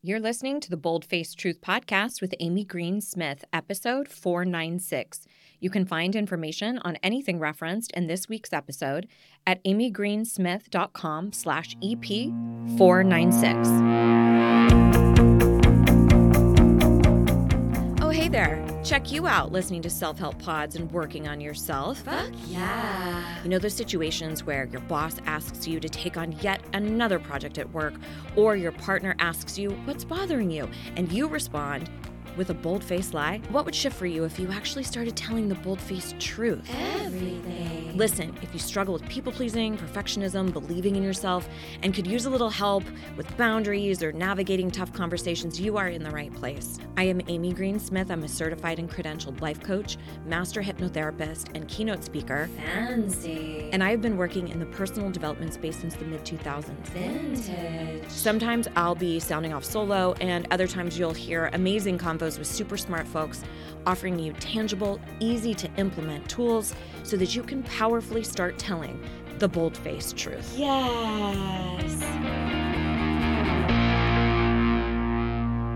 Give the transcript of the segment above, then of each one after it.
You're listening to the Boldface Truth Podcast with Amy Green Smith, episode 496. You can find information on anything referenced in this week's episode at amygreensmith.com/EP496. Oh, hey there. Check you out listening to self-help pods and working on yourself. Fuck yeah. You know those situations where your boss asks you to take on yet another project at work, or your partner asks you, what's bothering you? And you respond with a bold-faced lie? What would shift for you if you actually started telling the bold-faced truth? Everything. Listen, if you struggle with people-pleasing, perfectionism, believing in yourself, and could use a little help with boundaries or navigating tough conversations, you are in the right place. I am Amy Green Smith. I'm a certified and credentialed life coach, master hypnotherapist, and keynote speaker. Fancy. And I have been working in the personal development space since the mid-2000s. Vintage. Sometimes I'll be sounding off solo, and other times you'll hear amazing conversations with super smart folks, offering you tangible, easy to implement tools so that you can powerfully start telling the bold-faced truth. Yes.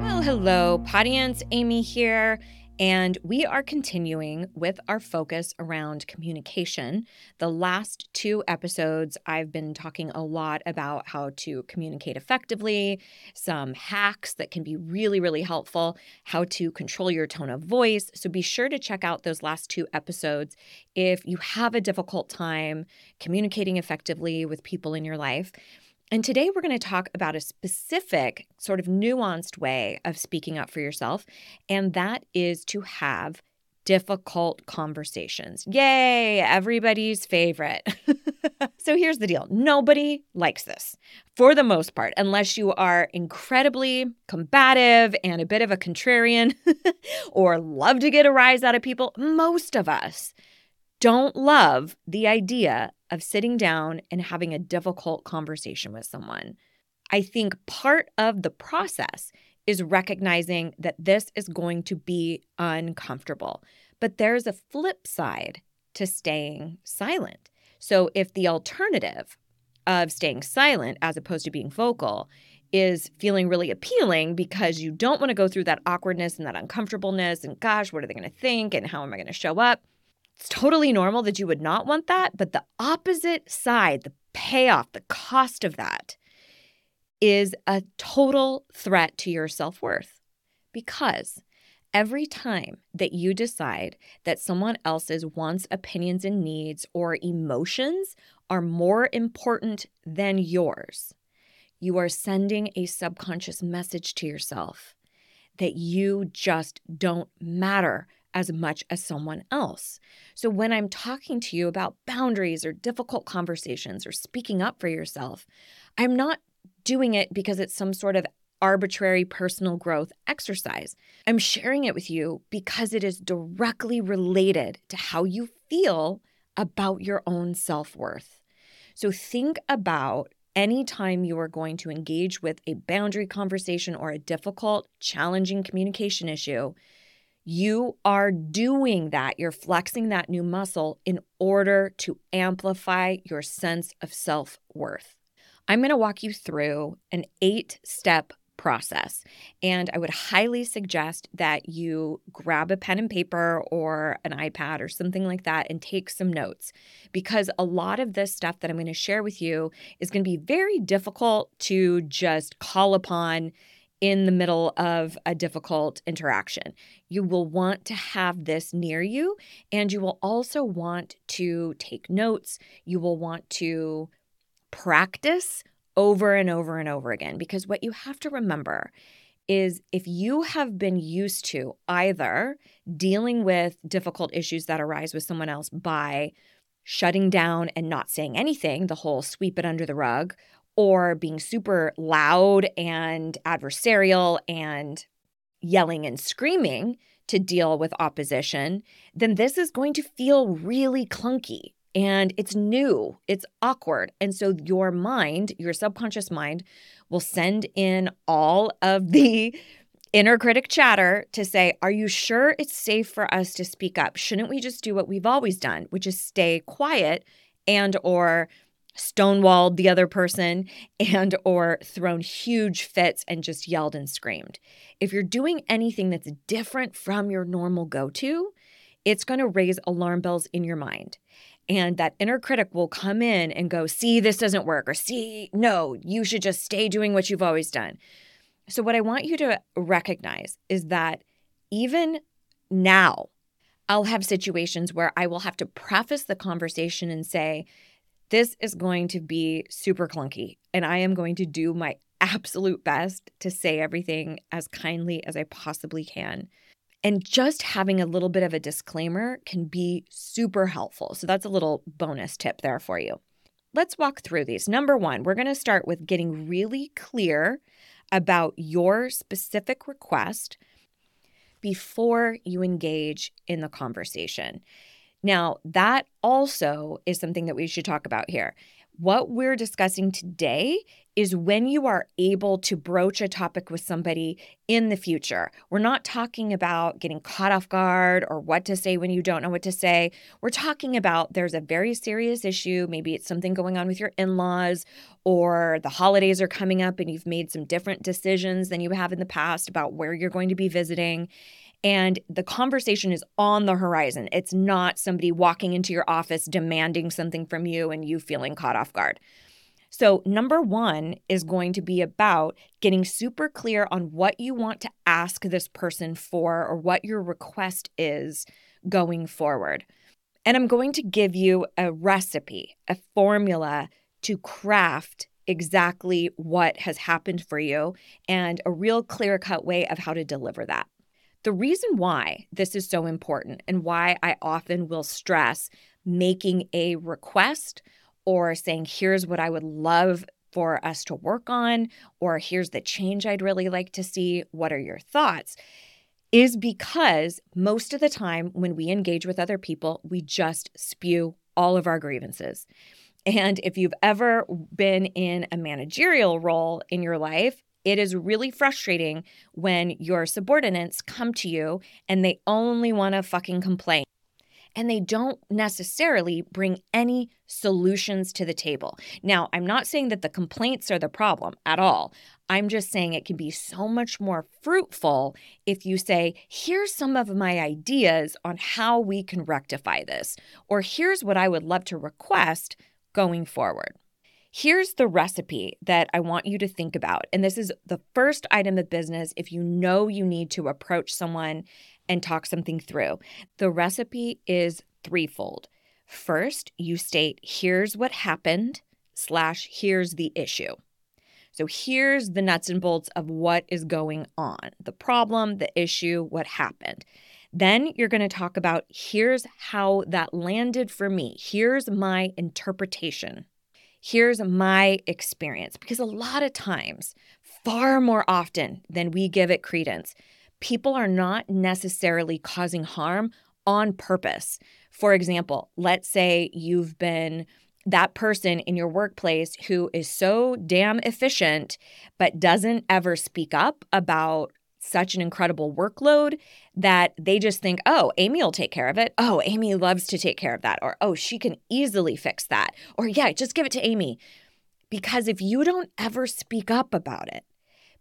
Well, hello, Podience. Amy here, and we are continuing with our focus around communication. The last two episodes, I've been talking a lot about how to communicate effectively, some hacks that can be really, really helpful, how to control your tone of voice. So be sure to check out those last two episodes if you have a difficult time communicating effectively with people in your life. And today we're going to talk about a specific sort of nuanced way of speaking up for yourself, and that is to have difficult conversations. Yay, everybody's favorite. So here's the deal. Nobody likes this for the most part, unless you are incredibly combative and a bit of a contrarian or love to get a rise out of people. Most of us don't love the idea of sitting down and having a difficult conversation with someone. I think part of the process is recognizing that this is going to be uncomfortable. But there's a flip side to staying silent. So if the alternative of staying silent as opposed to being vocal is feeling really appealing because you don't want to go through that awkwardness and that uncomfortableness and gosh, what are they going to think and how am I going to show up? It's totally normal that you would not want that, but the opposite side, the payoff, the cost of that is a total threat to your self-worth, because every time that you decide that someone else's wants, opinions, and needs or emotions are more important than yours, you are sending a subconscious message to yourself that you just don't matter as much as someone else. So when I'm talking to you about boundaries or difficult conversations or speaking up for yourself, I'm not doing it because it's some sort of arbitrary personal growth exercise. I'm sharing it with you because it is directly related to how you feel about your own self-worth. So think about any time you are going to engage with a boundary conversation or a difficult, challenging communication issue, you are doing that. You're flexing that new muscle in order to amplify your sense of self-worth. I'm going to walk you through an 8-step process, and I would highly suggest that you grab a pen and paper or an iPad or something like that and take some notes, because a lot of this stuff that I'm going to share with you is going to be very difficult to just call upon in the middle of a difficult interaction. You will want to have this near you, and you will also want to take notes. You will want to practice over and over and over again, because what you have to remember is if you have been used to either dealing with difficult issues that arise with someone else by shutting down and not saying anything, the whole sweep it under the rug, or being super loud and adversarial and yelling and screaming to deal with opposition, then this is going to feel really clunky. And it's new, it's awkward. And so your mind, your subconscious mind, will send in all of the inner critic chatter to say, are you sure it's safe for us to speak up? Shouldn't we just do what we've always done, which is stay quiet and or stonewalled the other person and or thrown huge fits and just yelled and screamed. If you're doing anything that's different from your normal go-to, it's going to raise alarm bells in your mind. And that inner critic will come in and go, see, this doesn't work, or see, no, you should just stay doing what you've always done. So what I want you to recognize is that even now, I'll have situations where I will have to preface the conversation and say, this is going to be super clunky, and I am going to do my absolute best to say everything as kindly as I possibly can. And just having a little bit of a disclaimer can be super helpful. So that's a little bonus tip there for you. Let's walk through these. Number one, we're going to start with getting really clear about your specific request before you engage in the conversation. Now, that also is something that we should talk about here. What we're discussing today is when you are able to broach a topic with somebody in the future. We're not talking about getting caught off guard or what to say when you don't know what to say. We're talking about there's a very serious issue. Maybe it's something going on with your in-laws, or the holidays are coming up and you've made some different decisions than you have in the past about where you're going to be visiting. And the conversation is on the horizon. It's not somebody walking into your office demanding something from you and you feeling caught off guard. So number one is going to be about getting super clear on what you want to ask this person for, or what your request is going forward. And I'm going to give you a recipe, a formula to craft exactly what has happened for you and a real clear-cut way of how to deliver that. The reason why this is so important and why I often will stress making a request or saying, here's what I would love for us to work on, or here's the change I'd really like to see, what are your thoughts, is because most of the time when we engage with other people, we just spew all of our grievances. And if you've ever been in a managerial role in your life, it is really frustrating when your subordinates come to you and they only want to fucking complain. And they don't necessarily bring any solutions to the table. Now, I'm not saying that the complaints are the problem at all. I'm just saying it can be so much more fruitful if you say, here's some of my ideas on how we can rectify this, or here's what I would love to request going forward. Here's the recipe that I want you to think about. And this is the first item of business if you know you need to approach someone and talk something through. The recipe is threefold. First, you state, here's what happened / here's the issue. So here's the nuts and bolts of what is going on, the problem, the issue, what happened. Then you're going to talk about, here's how that landed for me. Here's my interpretation. Here's my experience, because a lot of times, far more often than we give it credence, people are not necessarily causing harm on purpose. For example, let's say you've been that person in your workplace who is so damn efficient but doesn't ever speak up about such an incredible workload that they just think, oh, Amy will take care of it. Oh, Amy loves to take care of that. Or, oh, she can easily fix that. Or, yeah, just give it to Amy. Because if you don't ever speak up about it,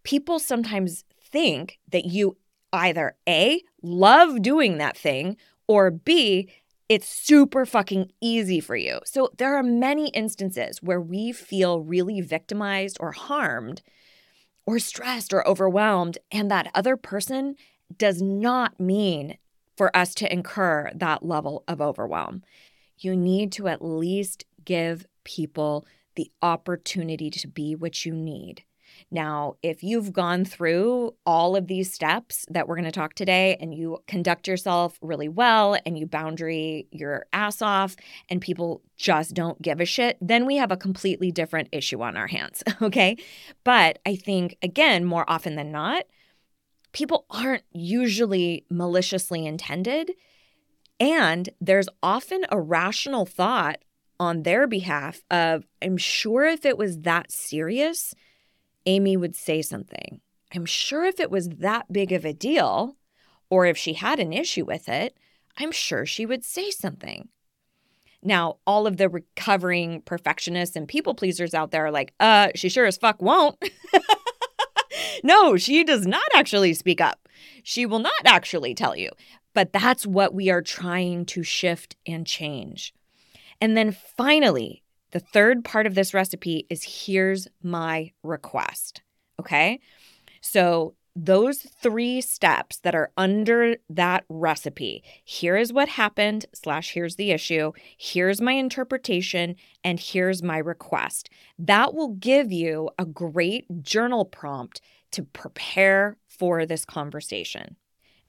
people sometimes think that you either A, love doing that thing, or B, it's super fucking easy for you. So there are many instances where we feel really victimized or harmed or stressed or overwhelmed, and that other person does not mean for us to incur that level of overwhelm. You need to at least give people the opportunity to be what you need. Now, if you've gone through all of these steps that we're going to talk today and you conduct yourself really well and you boundary your ass off and people just don't give a shit, then we have a completely different issue on our hands, okay? But I think, again, more often than not, people aren't usually maliciously intended, and there's often a rational thought on their behalf of, I'm sure if it was that serious, Amy would say something. I'm sure if it was that big of a deal, or if she had an issue with it, I'm sure she would say something. Now, all of the recovering perfectionists and people pleasers out there are like, she sure as fuck won't. No, she does not actually speak up. She will not actually tell you. But that's what we are trying to shift and change. And then finally, the third part of this recipe is here's my request, okay? So those three steps that are under that recipe, here is what happened / here's the issue, here's my interpretation, and here's my request. That will give you a great journal prompt to prepare for this conversation.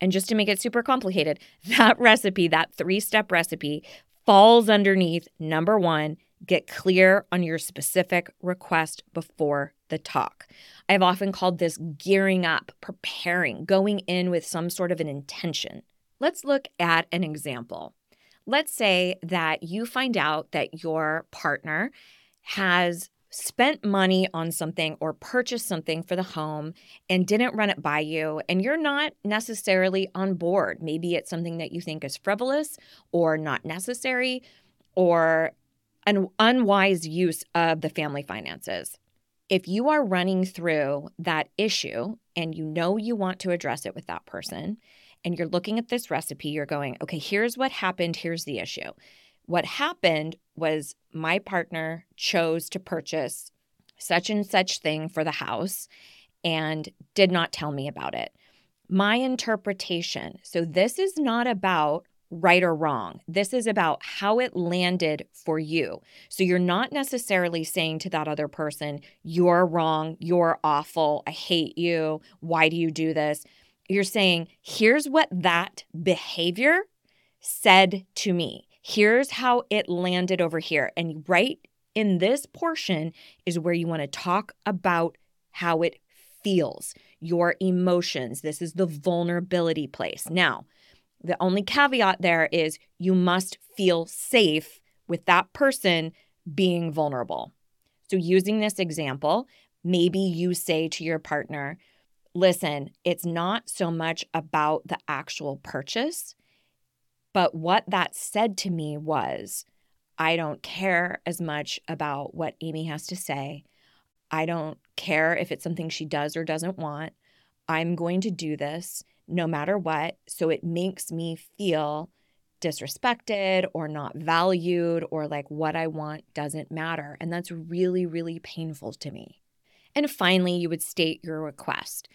And just to make it super complicated, that recipe, that three-step recipe, falls underneath number one, get clear on your specific request before the talk. I've often called this gearing up, preparing, going in with some sort of an intention. Let's look at an example. Let's say that you find out that your partner has spent money on something or purchased something for the home and didn't run it by you, and you're not necessarily on board. Maybe it's something that you think is frivolous or not necessary or an unwise use of the family finances. If you are running through that issue and you know you want to address it with that person and you're looking at this recipe, you're going, okay, here's what happened, here's the issue. What happened was my partner chose to purchase such and such thing for the house and did not tell me about it. My interpretation. So this is not about right or wrong. This is about how it landed for you. So you're not necessarily saying to that other person, you're wrong, you're awful, I hate you, why do you do this? You're saying, here's what that behavior said to me. Here's how it landed over here. And right in this portion is where you want to talk about how it feels, your emotions. This is the vulnerability place. Now, the only caveat there is you must feel safe with that person being vulnerable. So using this example, maybe you say to your partner, listen, it's not so much about the actual purchase. But what that said to me was, I don't care as much about what Amy has to say. I don't care if it's something she does or doesn't want. I'm going to do this no matter what. So it makes me feel disrespected or not valued or like what I want doesn't matter. And that's really, really painful to me. And finally, you would state your request.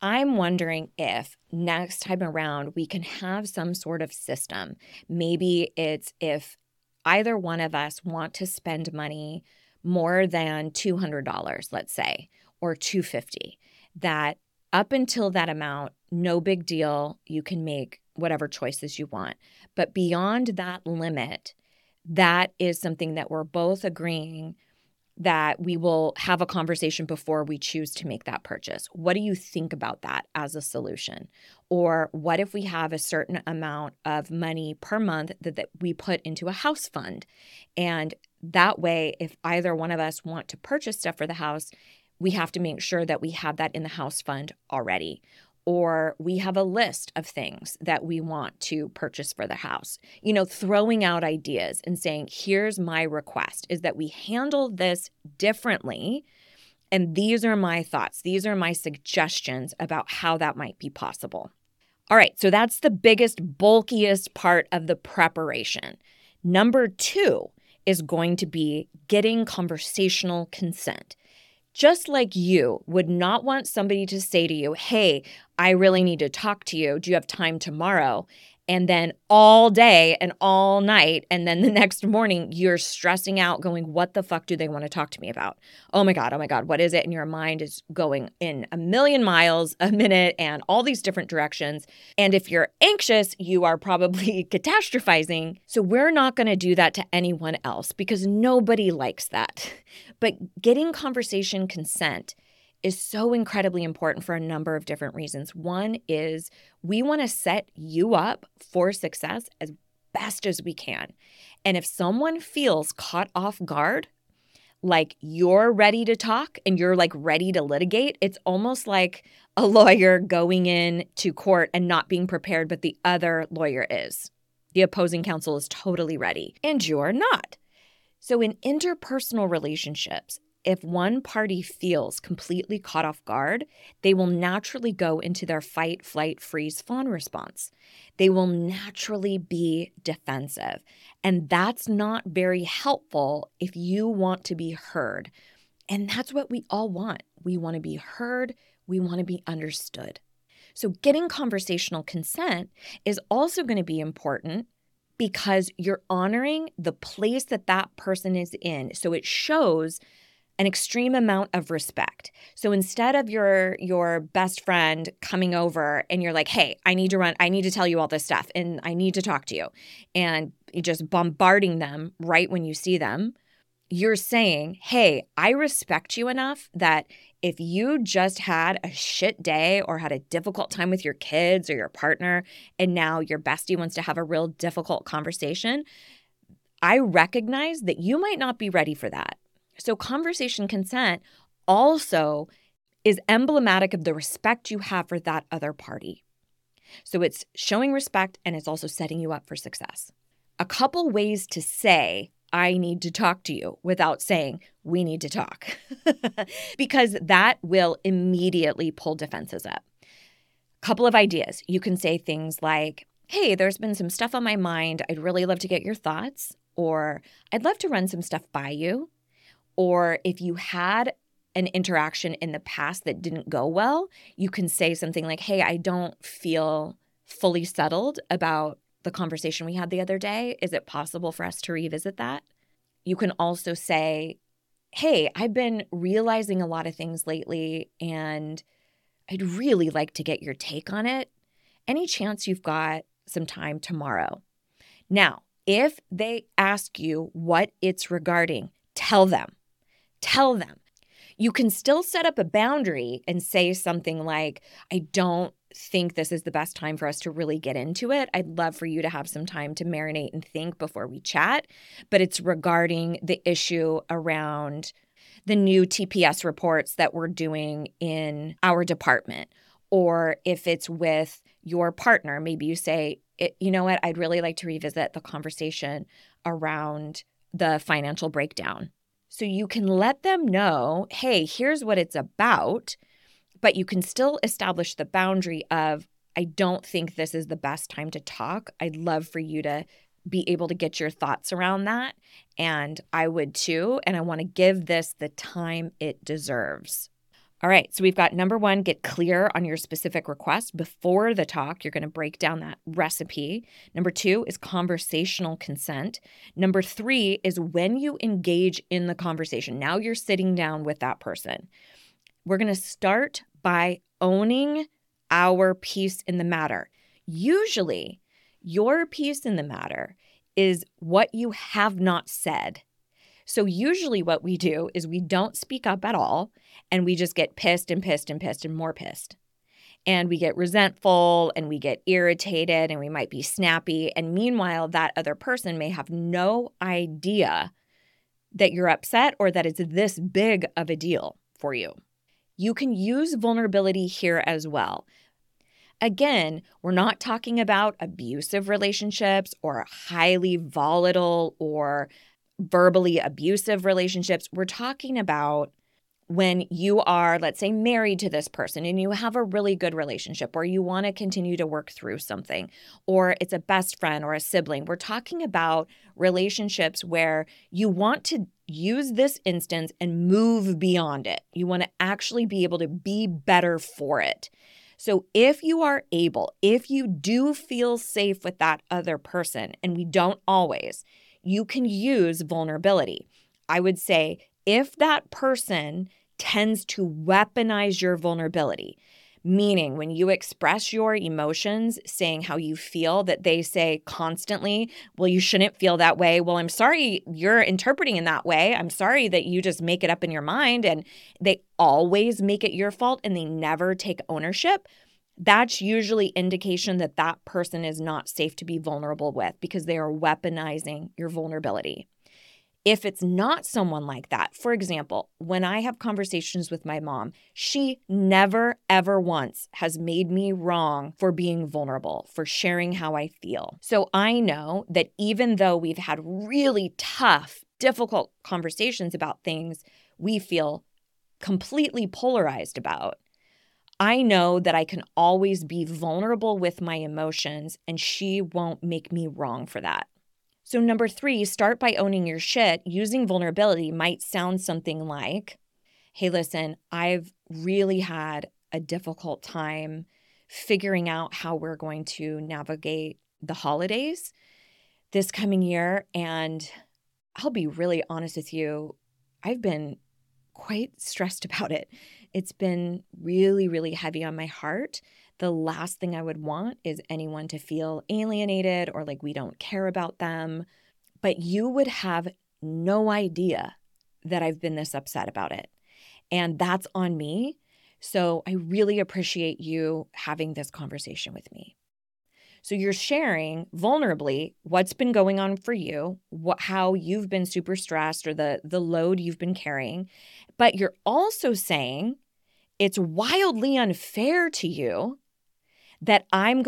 I'm wondering if next time around we can have some sort of system. Maybe it's if either one of us want to spend money more than $200, let's say, or $250, that up until that amount, no big deal, you can make whatever choices you want. But beyond that limit, that is something that we're both agreeing that we will have a conversation before we choose to make that purchase. What do you think about that as a solution? Or what if we have a certain amount of money per month that we put into a house fund? And that way, if either one of us want to purchase stuff for the house, we have to make sure that we have that in the house fund already. Or we have a list of things that we want to purchase for the house. You know, throwing out ideas and saying, here's my request, is that we handle this differently. And these are my thoughts. These are my suggestions about how that might be possible. All right, so that's the biggest, bulkiest part of the preparation. Number two is going to be getting conversational consent. Just like you would not want somebody to say to you, hey, I really need to talk to you. Do you have time tomorrow? And then all day and all night, and then the next morning, you're stressing out going, what the fuck do they want to talk to me about? Oh my God, what is it? And your mind is going in a million miles a minute and all these different directions. And if you're anxious, you are probably catastrophizing. So we're not going to do that to anyone else because nobody likes that. But getting conversation consent is so incredibly important for a number of different reasons. One is we want to set you up for success as best as we can. And if someone feels caught off guard, like you're ready to talk and you're like ready to litigate, it's almost like a lawyer going in to court and not being prepared, but the other lawyer is. The opposing counsel is totally ready, and you're not. So in interpersonal relationships, if one party feels completely caught off guard, they will naturally go into their fight, flight, freeze, fawn response. They will naturally be defensive. And that's not very helpful if you want to be heard. And that's what we all want. We want to be heard. We want to be understood. So getting conversational consent is also going to be important because you're honoring the place that that person is in. So it shows an extreme amount of respect. So instead of your best friend coming over and you're like, hey, I need to run. I need to tell you all this stuff and I need to talk to you. And you're just bombarding them right when you see them. You're saying, hey, I respect you enough that if you just had a shit day or had a difficult time with your kids or your partner and now your bestie wants to have a real difficult conversation, I recognize that you might not be ready for that. So conversation consent also is emblematic of the respect you have for that other party. So it's showing respect and it's also setting you up for success. A couple ways to say, I need to talk to you without saying, we need to talk, because that will immediately pull defenses up. A couple of ideas. You can say things like, hey, there's been some stuff on my mind. I'd really love to get your thoughts, or I'd love to run some stuff by you. Or if you had an interaction in the past that didn't go well, you can say something like, hey, I don't feel fully settled about the conversation we had the other day. Is it possible for us to revisit that? You can also say, hey, I've been realizing a lot of things lately, and I'd really like to get your take on it. Any chance you've got some time tomorrow? Now, if they ask you what it's regarding, tell them. Tell them. You can still set up a boundary and say something like, I don't think this is the best time for us to really get into it. I'd love for you to have some time to marinate and think before we chat, but it's regarding the issue around the new TPS reports that we're doing in our department. Or if it's with your partner, maybe you say, you know what, I'd really like to revisit the conversation around the financial breakdown. So you can let them know, hey, here's what it's about, but you can still establish the boundary of, I don't think this is the best time to talk. I'd love for you to be able to get your thoughts around that, and I would too, and I want to give this the time it deserves. All right, so we've got number one, get clear on your specific request. Before the talk, you're going to break down that recipe. Number two is conversational consent. Number three is when you engage in the conversation. Now you're sitting down with that person. We're going to start by owning our piece in the matter. Usually, your piece in the matter is what you have not said. So usually what we do is we don't speak up at all, and we just get pissed and more pissed. And we get resentful, and we get irritated, and we might be snappy. And meanwhile, that other person may have no idea that you're upset or that it's this big of a deal for you. You can use vulnerability here as well. Again, we're not talking about abusive relationships or highly volatile or verbally abusive relationships. We're talking about when you are, let's say, married to this person and you have a really good relationship, or you want to continue to work through something, or it's a best friend or a sibling. We're talking about relationships where you want to use this instance and move beyond it. You want to actually be able to be better for it. So if you are able, if you do feel safe with that other person, and we don't always, you can use vulnerability. I would say if that person tends to weaponize your vulnerability, meaning when you express your emotions, saying how you feel, that they say constantly, well, you shouldn't feel that way. Well, I'm sorry you're interpreting in that way. I'm sorry that you just make it up in your mind. And they always make it your fault and they never take ownership. That's usually indication that that person is not safe to be vulnerable with, because they are weaponizing your vulnerability. If it's not someone like that, for example, when I have conversations with my mom, she never, ever once has made me wrong for being vulnerable, for sharing how I feel. So I know that even though we've had really tough, difficult conversations about things we feel completely polarized about, I know that I can always be vulnerable with my emotions and she won't make me wrong for that. So number 3, start by owning your shit. Using vulnerability might sound something like, hey, listen, I've really had a difficult time figuring out how we're going to navigate the holidays this coming year. And I'll be really honest with you, I've been quite stressed about it. It's been really, really heavy on my heart. The last thing I would want is anyone to feel alienated or like we don't care about them. But you would have no idea that I've been this upset about it. And that's on me. So I really appreciate you having this conversation with me. So you're sharing vulnerably what's been going on for you, how you've been super stressed or the load you've been carrying. But you're also saying it's wildly unfair to you that I'm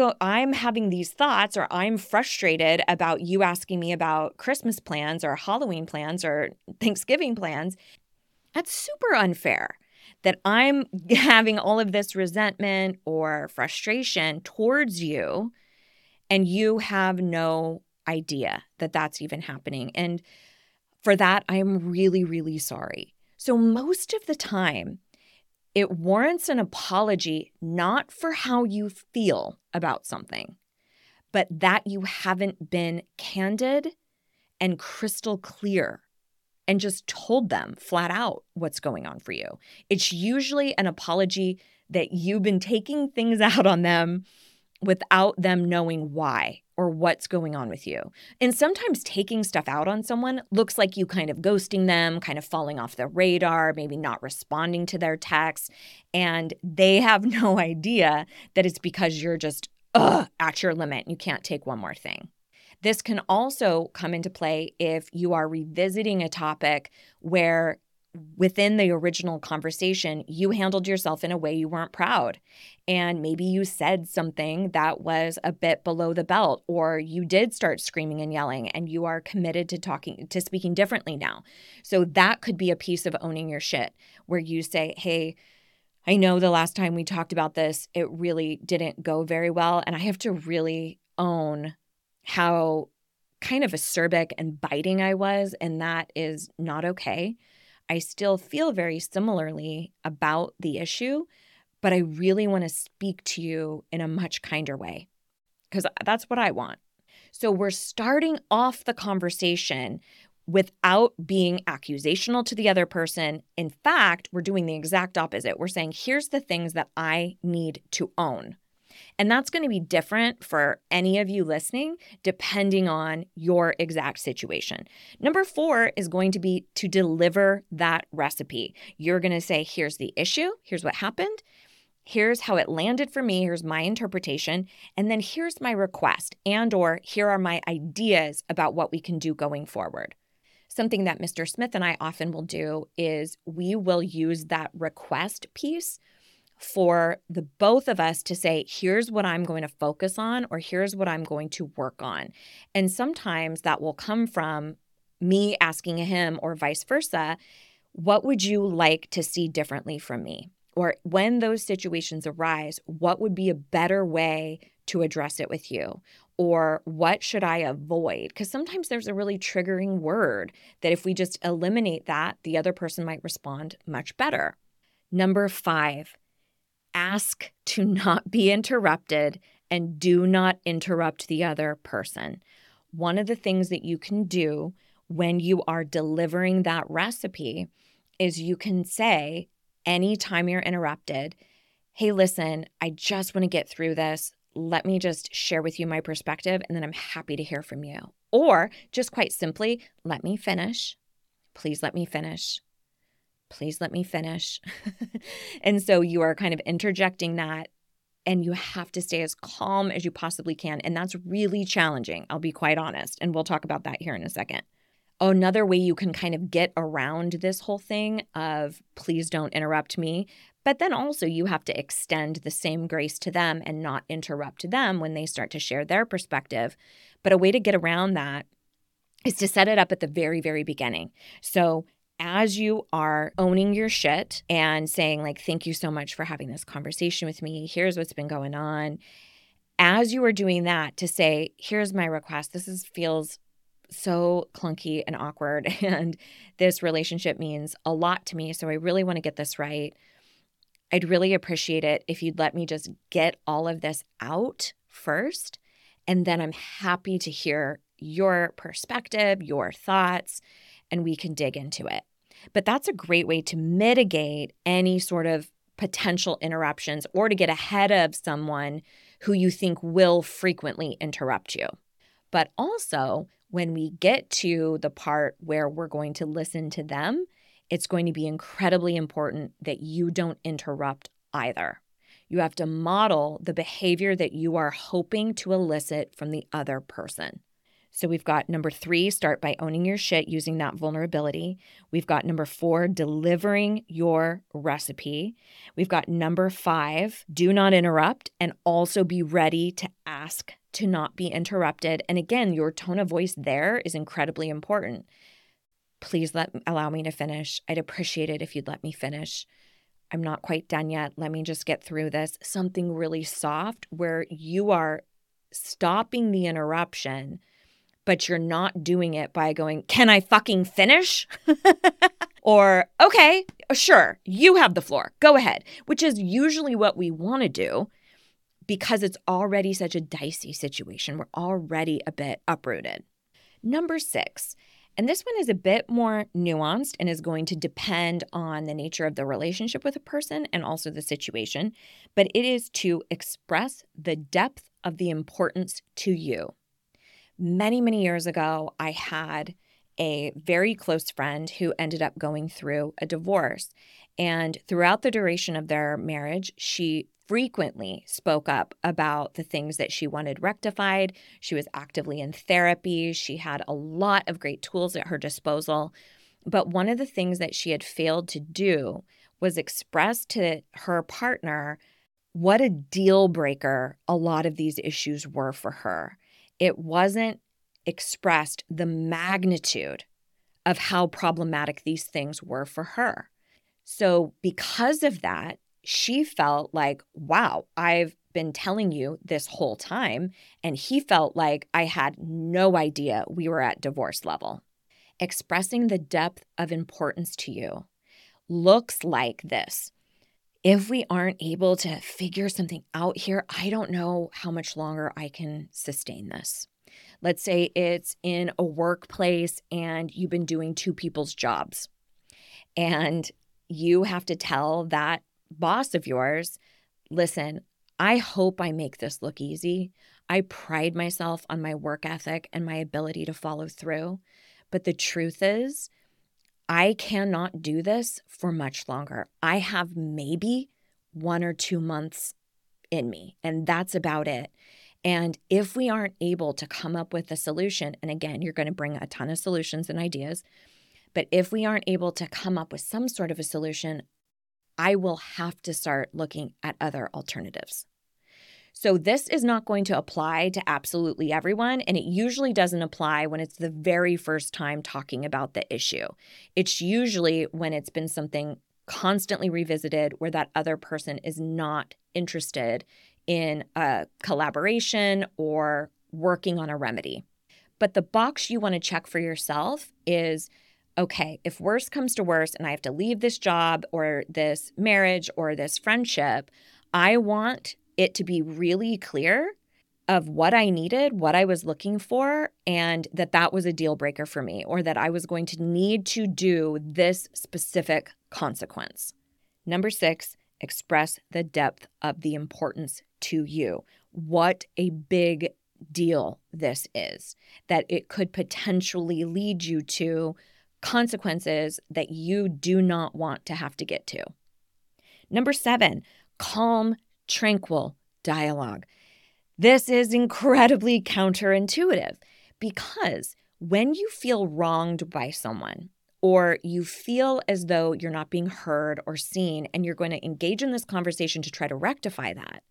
having these thoughts or I'm frustrated about you asking me about Christmas plans or Halloween plans or Thanksgiving plans. That's super unfair that I'm having all of this resentment or frustration towards you. And you have no idea that that's even happening. And for that, I am really, really sorry. So most of the time, it warrants an apology, not for how you feel about something, but that you haven't been candid and crystal clear and just told them flat out what's going on for you. It's usually an apology that you've been taking things out on them without them knowing why or what's going on with you. And sometimes taking stuff out on someone looks like you kind of ghosting them, kind of falling off their radar, maybe not responding to their texts. And they have no idea that it's because you're just at your limit. You can't take one more thing. This can also come into play if you are revisiting a topic where within the original conversation, you handled yourself in a way you weren't proud. And maybe you said something that was a bit below the belt, or you did start screaming and yelling, and you are committed to speaking differently now. So that could be a piece of owning your shit where you say, hey, I know the last time we talked about this, it really didn't go very well. And I have to really own how kind of acerbic and biting I was. And that is not okay. I still feel very similarly about the issue, but I really want to speak to you in a much kinder way because that's what I want. So we're starting off the conversation without being accusational to the other person. In fact, we're doing the exact opposite. We're saying, here's the things that I need to own. And that's going to be different for any of you listening, depending on your exact situation. Number 4 is going to be to deliver that recipe. You're going to say, here's the issue. Here's what happened. Here's how it landed for me. Here's my interpretation. And then here's my request and/or here are my ideas about what we can do going forward. Something that Mr. Smith and I often will do is we will use that request piece for the both of us to say, here's what I'm going to focus on, or here's what I'm going to work on. And sometimes that will come from me asking him or vice versa, what would you like to see differently from me? Or when those situations arise, what would be a better way to address it with you? Or what should I avoid? Because sometimes there's a really triggering word that if we just eliminate that, the other person might respond much better. Number 5. Ask to not be interrupted and do not interrupt the other person. One of the things that you can do when you are delivering that recipe is you can say, anytime you're interrupted, hey, listen, I just want to get through this. Let me just share with you my perspective, and then I'm happy to hear from you. Or just quite simply, let me finish. Please let me finish. Please let me finish. And so you are kind of interjecting that, and you have to stay as calm as you possibly can. And that's really challenging, I'll be quite honest. And we'll talk about that here in a second. Another way you can kind of get around this whole thing of please don't interrupt me, but then also you have to extend the same grace to them and not interrupt them when they start to share their perspective. But a way to get around that is to set it up at the very, very beginning. So as you are owning your shit and saying like, thank you so much for having this conversation with me. Here's what's been going on. As you are doing that, to say, here's my request. This feels so clunky and awkward, and this relationship means a lot to me, so I really want to get this right. I'd really appreciate it if you'd let me just get all of this out first, and then I'm happy to hear your perspective, your thoughts, and we can dig into it. But that's a great way to mitigate any sort of potential interruptions or to get ahead of someone who you think will frequently interrupt you. But also, when we get to the part where we're going to listen to them, it's going to be incredibly important that you don't interrupt either. You have to model the behavior that you are hoping to elicit from the other person. So we've got number 3, start by owning your shit using that vulnerability. We've got number 4, delivering your recipe. We've got number 5, do not interrupt, and also be ready to ask to not be interrupted. And again, your tone of voice there is incredibly important. Please allow me to finish. I'd appreciate it if you'd let me finish. I'm not quite done yet. Let me just get through this. Something really soft where you are stopping the interruption, but you're not doing it by going, can I fucking finish? Or, okay, sure, you have the floor. Go ahead, which is usually what we want to do because it's already such a dicey situation. We're already a bit uprooted. Number 6, and this one is a bit more nuanced and is going to depend on the nature of the relationship with a person and also the situation, but it is to express the depth of the importance to you. Many, many years ago, I had a very close friend who ended up going through a divorce. And throughout the duration of their marriage, she frequently spoke up about the things that she wanted rectified. She was actively in therapy. She had a lot of great tools at her disposal. But one of the things that she had failed to do was express to her partner what a deal breaker a lot of these issues were for her. It wasn't expressed the magnitude of how problematic these things were for her. So because of that, she felt like, wow, I've been telling you this whole time. And he felt like I had no idea we were at divorce level. Expressing the depth of importance to you looks like this. If we aren't able to figure something out here, I don't know how much longer I can sustain this. Let's say it's in a workplace and you've been doing two people's jobs, and you have to tell that boss of yours, listen, I hope I make this look easy. I pride myself on my work ethic and my ability to follow through. But the truth is, I cannot do this for much longer. I have maybe 1 or 2 months in me, and that's about it. And if we aren't able to come up with a solution, and again, you're going to bring a ton of solutions and ideas, but if we aren't able to come up with some sort of a solution, I will have to start looking at other alternatives. So this is not going to apply to absolutely everyone, and it usually doesn't apply when it's the very first time talking about the issue. It's usually when it's been something constantly revisited where that other person is not interested in a collaboration or working on a remedy. But the box you want to check for yourself is, okay, if worse comes to worse and I have to leave this job or this marriage or this friendship, I want it to be really clear of what I needed, what I was looking for, and that was a deal breaker for me, or that I was going to need to do this specific consequence. Number 6, express the depth of the importance to you. What a big deal this is, that it could potentially lead you to consequences that you do not want to have to get to. Number 7, calm tranquil dialogue. This is incredibly counterintuitive because when you feel wronged by someone or you feel as though you're not being heard or seen and you're going to engage in this conversation to try to rectify that,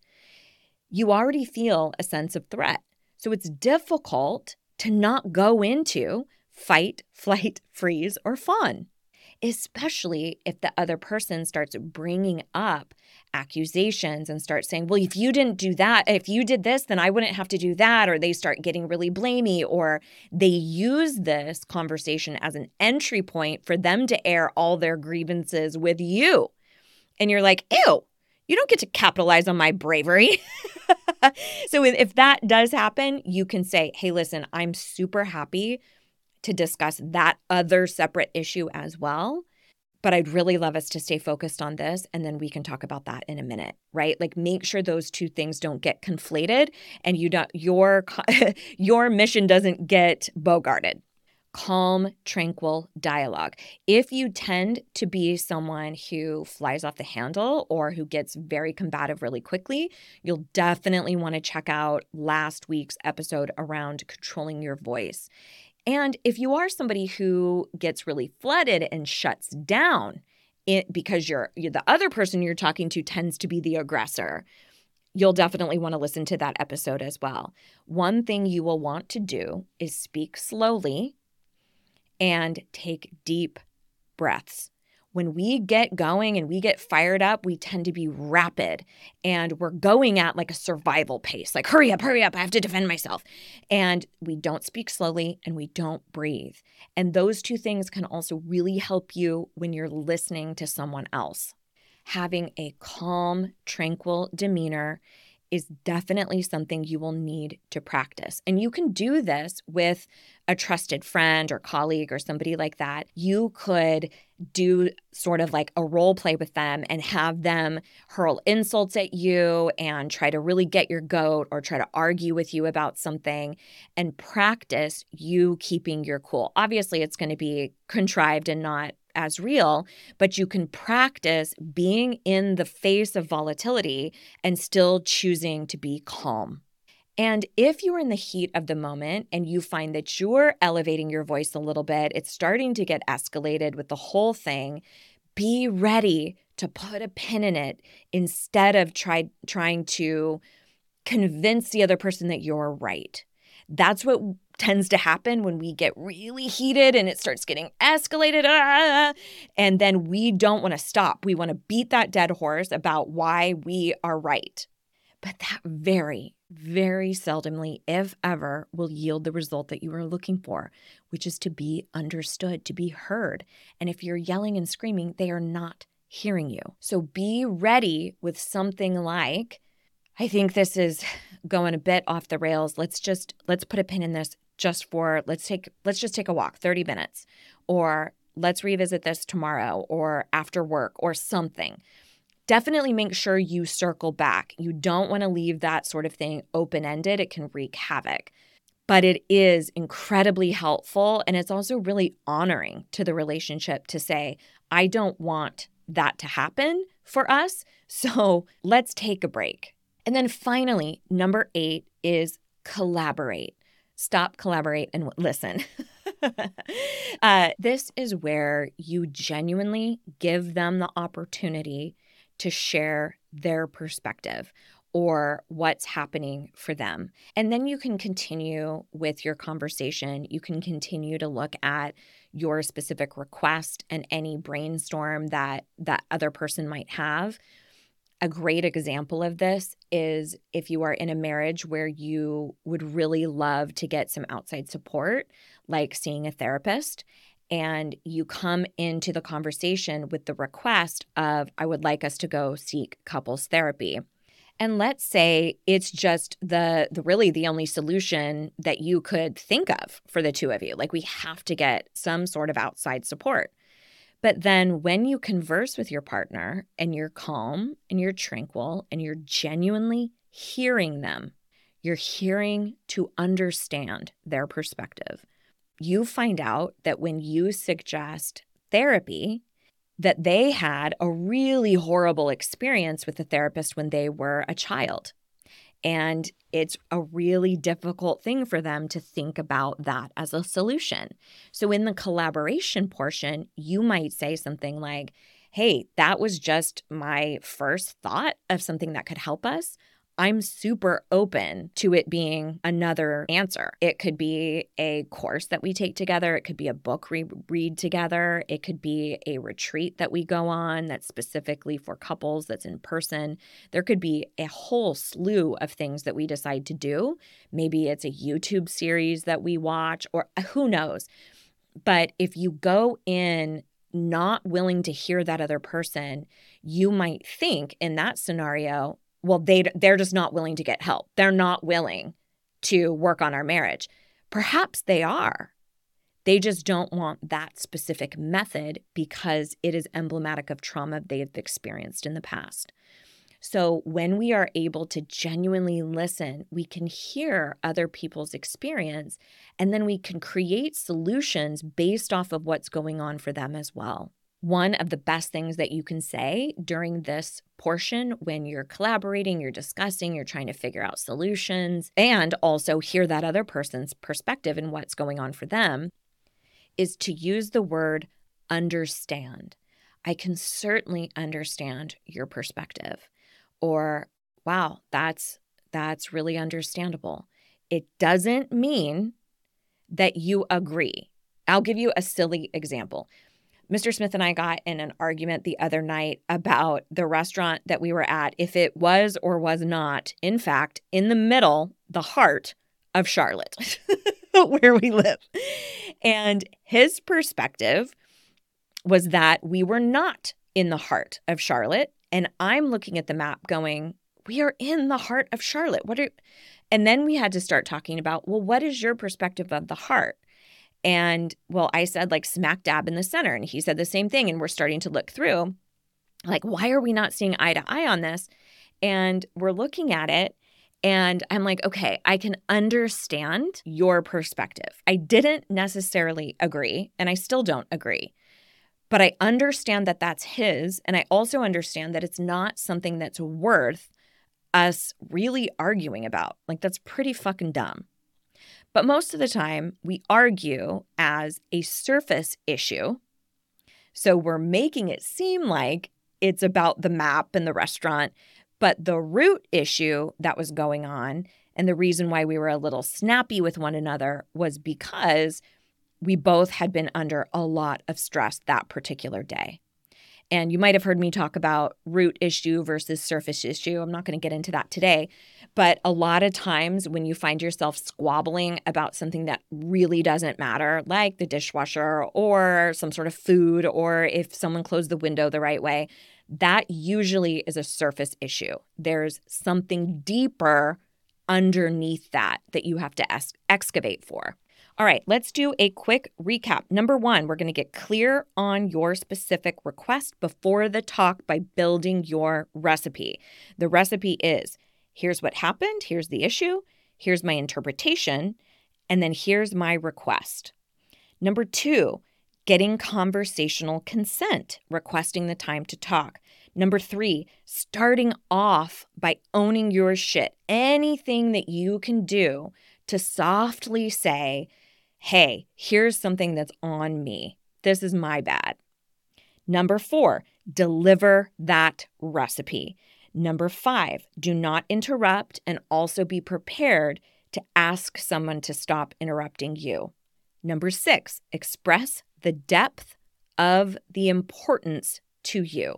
you already feel a sense of threat. So it's difficult to not go into fight, flight, freeze, or fawn, especially if the other person starts bringing up accusations and starts saying, well, if you didn't do that, if you did this, then I wouldn't have to do that. Or they start getting really blamey, or they use this conversation as an entry point for them to air all their grievances with you. And you're like, ew, you don't get to capitalize on my bravery. So if that does happen, you can say, hey, listen, I'm super happy to discuss that other separate issue as well. But I'd really love us to stay focused on this, and then we can talk about that in a minute, right? Like, make sure those two things don't get conflated and you don't, your mission doesn't get bogarted. Calm, tranquil dialogue. If you tend to be someone who flies off the handle or who gets very combative really quickly, you'll definitely want to check out last week's episode around controlling your voice. And if you are somebody who gets really flooded and shuts down because you're the other person you're talking to tends to be the aggressor, you'll definitely want to listen to that episode as well. One thing you will want to do is speak slowly and take deep breaths. When we get going and we get fired up, we tend to be rapid and we're going at like a survival pace, like hurry up, I have to defend myself. And we don't speak slowly and we don't breathe. And those two things can also really help you when you're listening to someone else. Having a calm, tranquil demeanor is definitely something you will need to practice. And you can do this with a trusted friend or colleague or somebody like that. You could do sort of like a role play with them and have them hurl insults at you and try to really get your goat or try to argue with you about something, and practice you keeping your cool. Obviously, it's going to be contrived and not as real, but you can practice being in the face of volatility and still choosing to be calm. And if you're in the heat of the moment and you find that you're elevating your voice a little bit, it's starting to get escalated with the whole thing, be ready to put a pin in it instead of trying to convince the other person that you're right. That's what tends to happen when we get really heated and it starts getting escalated. And then we don't want to stop. We want to beat that dead horse about why we are right. But that very, very seldomly, if ever, will yield the result that you are looking for, which is to be understood, to be heard. And if you're yelling and screaming, they are not hearing you. So be ready with something like, I think this is going a bit off the rails. Let's put a pin in this just for, let's just take a walk, 30 minutes, or let's revisit this tomorrow or after work or something. Definitely make sure you circle back. You don't want to leave that sort of thing open-ended. It can wreak havoc, but it is incredibly helpful. And it's also really honoring to the relationship to say, I don't want that to happen for us. So let's take a break. And then finally, number 8 is collaborate. Stop, collaborate, and listen. This is where you genuinely give them the opportunity to share their perspective or what's happening for them. And then you can continue with your conversation. You can continue to look at your specific request and any brainstorm that that other person might have. A great example of this is if you are in a marriage where you would really love to get some outside support, like seeing a therapist, and you come into the conversation with the request of, I would like us to go seek couples therapy. And let's say it's just the really the only solution that you could think of for the two of you. Like, we have to get some sort of outside support. But then when you converse with your partner and you're calm and you're tranquil and you're genuinely hearing them, you're hearing to understand their perspective, you find out that when you suggest therapy, that they had a really horrible experience with the therapist when they were a child. And it's a really difficult thing for them to think about that as a solution. So in the collaboration portion, you might say something like, hey, that was just my first thought of something that could help us. I'm super open to it being another answer. It could be a course that we take together. It could be a book we read together. It could be a retreat that we go on that's specifically for couples, that's in person. There could be a whole slew of things that we decide to do. Maybe it's a YouTube series that we watch, or who knows. But if you go in not willing to hear that other person, you might think in that scenario, well, they're just not willing to get help. They're not willing to work on our marriage. Perhaps they are. They just don't want that specific method because it is emblematic of trauma they have experienced in the past. So when we are able to genuinely listen, we can hear other people's experience, and then we can create solutions based off of what's going on for them as well. One of the best things that you can say during this portion when you're collaborating, you're discussing, you're trying to figure out solutions, and also hear that other person's perspective and what's going on for them, is to use the word understand. I can certainly understand your perspective. Or, wow, that's really understandable. It doesn't mean that you agree. I'll give you a silly example. Mr. Smith and I got in an argument the other night about the restaurant that we were at, if it was or was not, in fact, in the middle, the heart of Charlotte, where we live. And his perspective was that we were not in the heart of Charlotte. And I'm looking at the map going, we are in the heart of Charlotte. And then we had to start talking about, well, what is your perspective of the heart? And, well, I said like smack dab in the center. And he said the same thing. And we're starting to look through like, why are we not seeing eye to eye on this? And we're looking at it. And I'm like, okay, I can understand your perspective. I didn't necessarily agree. And I still don't agree. But I understand that that's his. And I also understand that it's not something that's worth us really arguing about. Like, that's pretty fucking dumb. But most of the time, we argue as a surface issue. So we're making it seem like it's about the map and the restaurant, but the root issue that was going on and the reason why we were a little snappy with one another was because we both had been under a lot of stress that particular day. And you might have heard me talk about root issue versus surface issue. I'm not going to get into that today. But a lot of times when you find yourself squabbling about something that really doesn't matter, like the dishwasher or some sort of food or if someone closed the window the right way, that usually is a surface issue. There's something deeper underneath that you have to excavate for. All right, let's do a quick recap. Number one, we're going to get clear on your specific request before the talk by building your recipe. The recipe is, here's what happened, here's the issue, here's my interpretation, and then here's my request. Number two, getting conversational consent, requesting the time to talk. Number three, starting off by owning your shit. Anything that you can do to softly say, hey, here's something that's on me. This is my bad. Number four, deliver that recipe. Number five, do not interrupt, and also be prepared to ask someone to stop interrupting you. Number six, express the depth of the importance to you.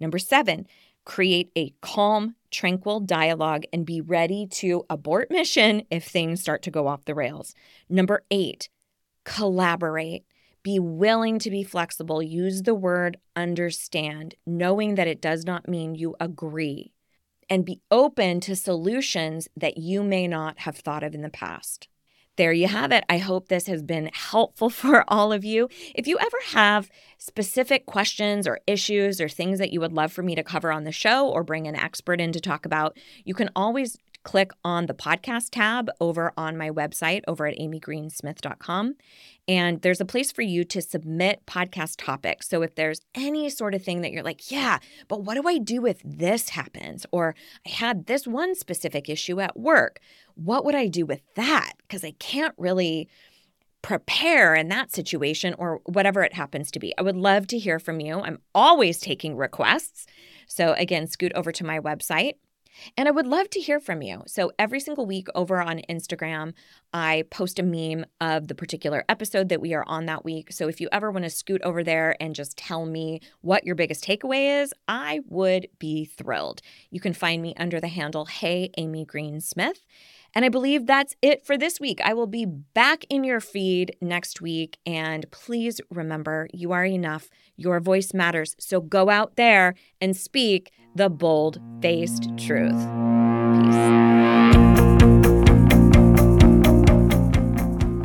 Number seven, create a calm, tranquil dialogue and be ready to abort mission if things start to go off the rails. Number eight, collaborate. Be willing to be flexible. Use the word understand, knowing that it does not mean you agree. And be open to solutions that you may not have thought of in the past. There you have it. I hope this has been helpful for all of you. If you ever have specific questions or issues or things that you would love for me to cover on the show or bring an expert in to talk about, you can always just click on the podcast tab over on my website over at amygreensmith.com. And there's a place for you to submit podcast topics. So if there's any sort of thing that you're like, yeah, but what do I do if this happens? Or I had this one specific issue at work. What would I do with that? Because I can't really prepare in that situation or whatever it happens to be. I would love to hear from you. I'm always taking requests. So again, scoot over to my website. And I would love to hear from you. So every single week over on Instagram, I post a meme of the particular episode that we are on that week. So if you ever want to scoot over there and just tell me what your biggest takeaway is, I would be thrilled. You can find me under the handle, Hey Amy Green Smith. And I believe that's it for this week. I will be back in your feed next week. And please remember, you are enough. Your voice matters. So go out there and speak the bold-faced truth. Peace.